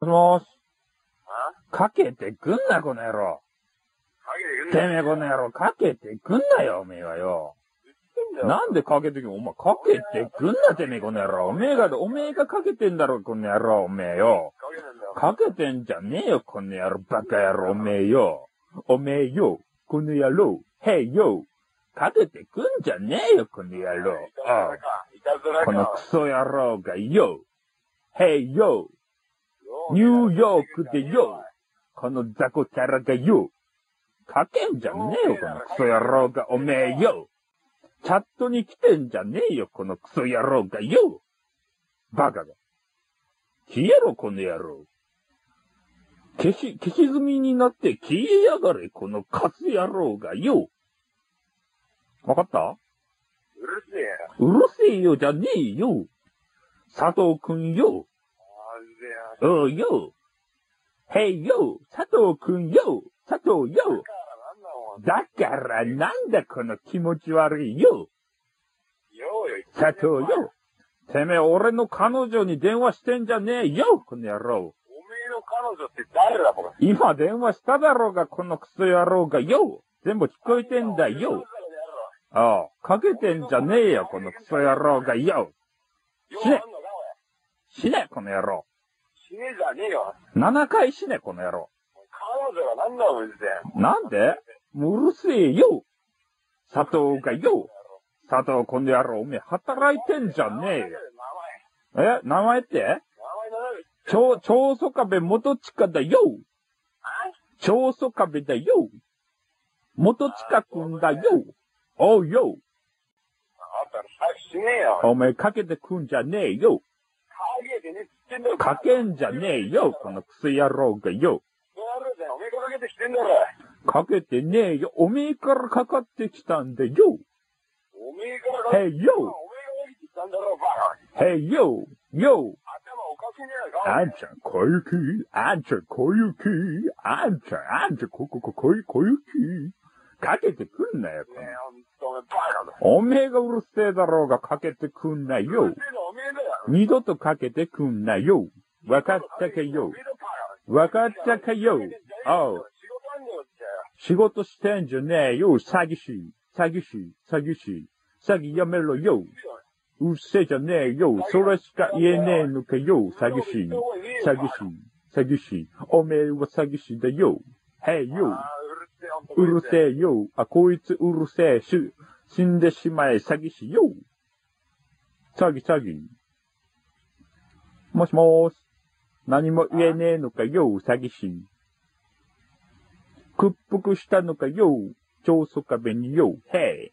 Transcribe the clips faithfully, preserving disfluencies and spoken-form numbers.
もしもーし。かけてくんな、この野郎。かけてくんな。てめえ、この野郎、かけてくんなよ、おめえはよ。なんでかけてくん、お前、かけてくんな、てめえ、この野郎。おめえが、おめえがかけてんだろ、この野郎、おめえよ。かけてんじゃねえよ、この野郎、バカ野郎、おめえよ。おめえよ、この野郎、へいよ。かけてくんじゃねえよ、この野郎。ああ。このクソ野郎がよ。へいよ。ニューヨークでよ。この雑魚キャラがよ。かけんじゃねえよ、このクソ野郎がおめえよ。チャットに来てんじゃねえよ、このクソ野郎がよ。バカが。消えろ、この野郎。消し、消し済みになって消えやがれ、このカス野郎がよ。わかった？うるせえよ。うるせえよじゃねえよ。佐藤くんよ。おうよ。へいよ。佐藤くんよ。佐藤よ。だからなんだこの気持ち悪いよ。佐藤よ。てめえ俺の彼女に電話してんじゃねえよ、この野郎。おめえの彼女って誰だ、僕。今電話しただろうが、このクソ野郎がよ。全部聞こえてんだよ。ああ、かけてんじゃねえよ、このクソ野郎がよ。死ね。死ね、この野郎。死ねじゃねえよ。ななかい死ね、この野郎。彼女がなんだよ、うるせえ。なんで？うるせえよ。佐藤がよ。佐藤、この野郎、おめえ働いてんじゃねえよ。名前。え？名前って？名前長、長曽我部元近だよ。長曽我部だよ。元近くんだよ。おうよ。おめえかけてくんじゃねえよ。かけんじゃねえよ、このクソ野郎がよ。かけてねえよ、おめえからかかってきたんだよ。へいよ。へいよ。よ。あんちゃん、小雪。あんちゃん、小雪。あんちゃん、あんちゃん、ここ、ここ、小雪。かけてくんなよ、この。おめえがうるせえだろうが、かけてくんなよ。二度とかけてくんなよ。わかったかよ。わかったかよ。ああ。仕事してんじゃねえよ、詐欺師。詐欺師、詐欺師。詐欺やめろよ。うっせえじゃねえよ。それしか言えねえのかよ、詐欺師。詐欺師、詐欺師。おめえは詐欺師だよ。へいよ。うるせえよ。あ、こいつうるせえし、死んでしまえ詐欺師よ。詐欺詐欺。もしもーし。何も言えねえのかよ、詐欺師。屈服したのかよ、長曽我部によ、へい。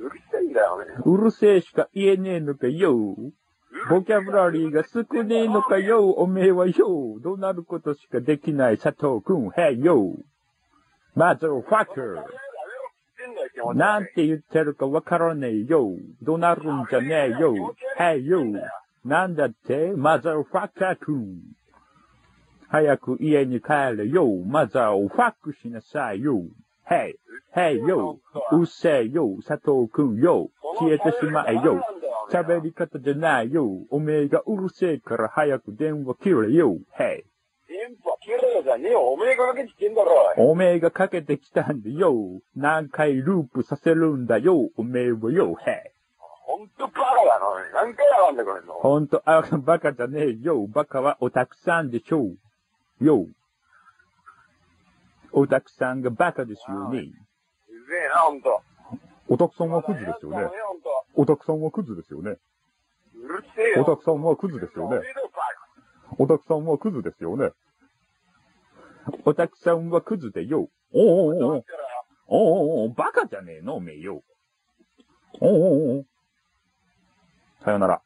うるせえんだよ、俺。うるせえしか言えねえのかよ。ボキャブラリーが少ねえのかよ、おめえはよ。どうなることしかできない佐藤くん、へいよ。マザーファッカー。なんて言ってるかわからねえよ。どなるんじゃねえよ。はいよ。なんだってマザーファッカーくん。早く家に帰れよ。マザーをファックしなさいよ。はい。はいよ。うっせえよ。佐藤くんよ。消えてしまえよ。喋り方じゃないよ。おめえがうるせえから早く電話切れよ。はい。おめえがかけてきてんだろ。おめえがかけてきたんだよ。何回ループさせるんだよ。おめえはよ。へ。ほんとバカだろ。何回やがんだこれの。ほんと、あ、バカじゃねえよ。バカはオタクさんでしょう。よ。オタクさんがバカですよね。うぜえな、ほんと。オタクさんはクズですよね。オタクさんはクズですよね。うるせえよ。オタクさんはクズですよね。オタクさんはクズですよね。おたくさんはクズでよ。おおおおおおバカじゃねえの、おめえよ。おおおおさよなら。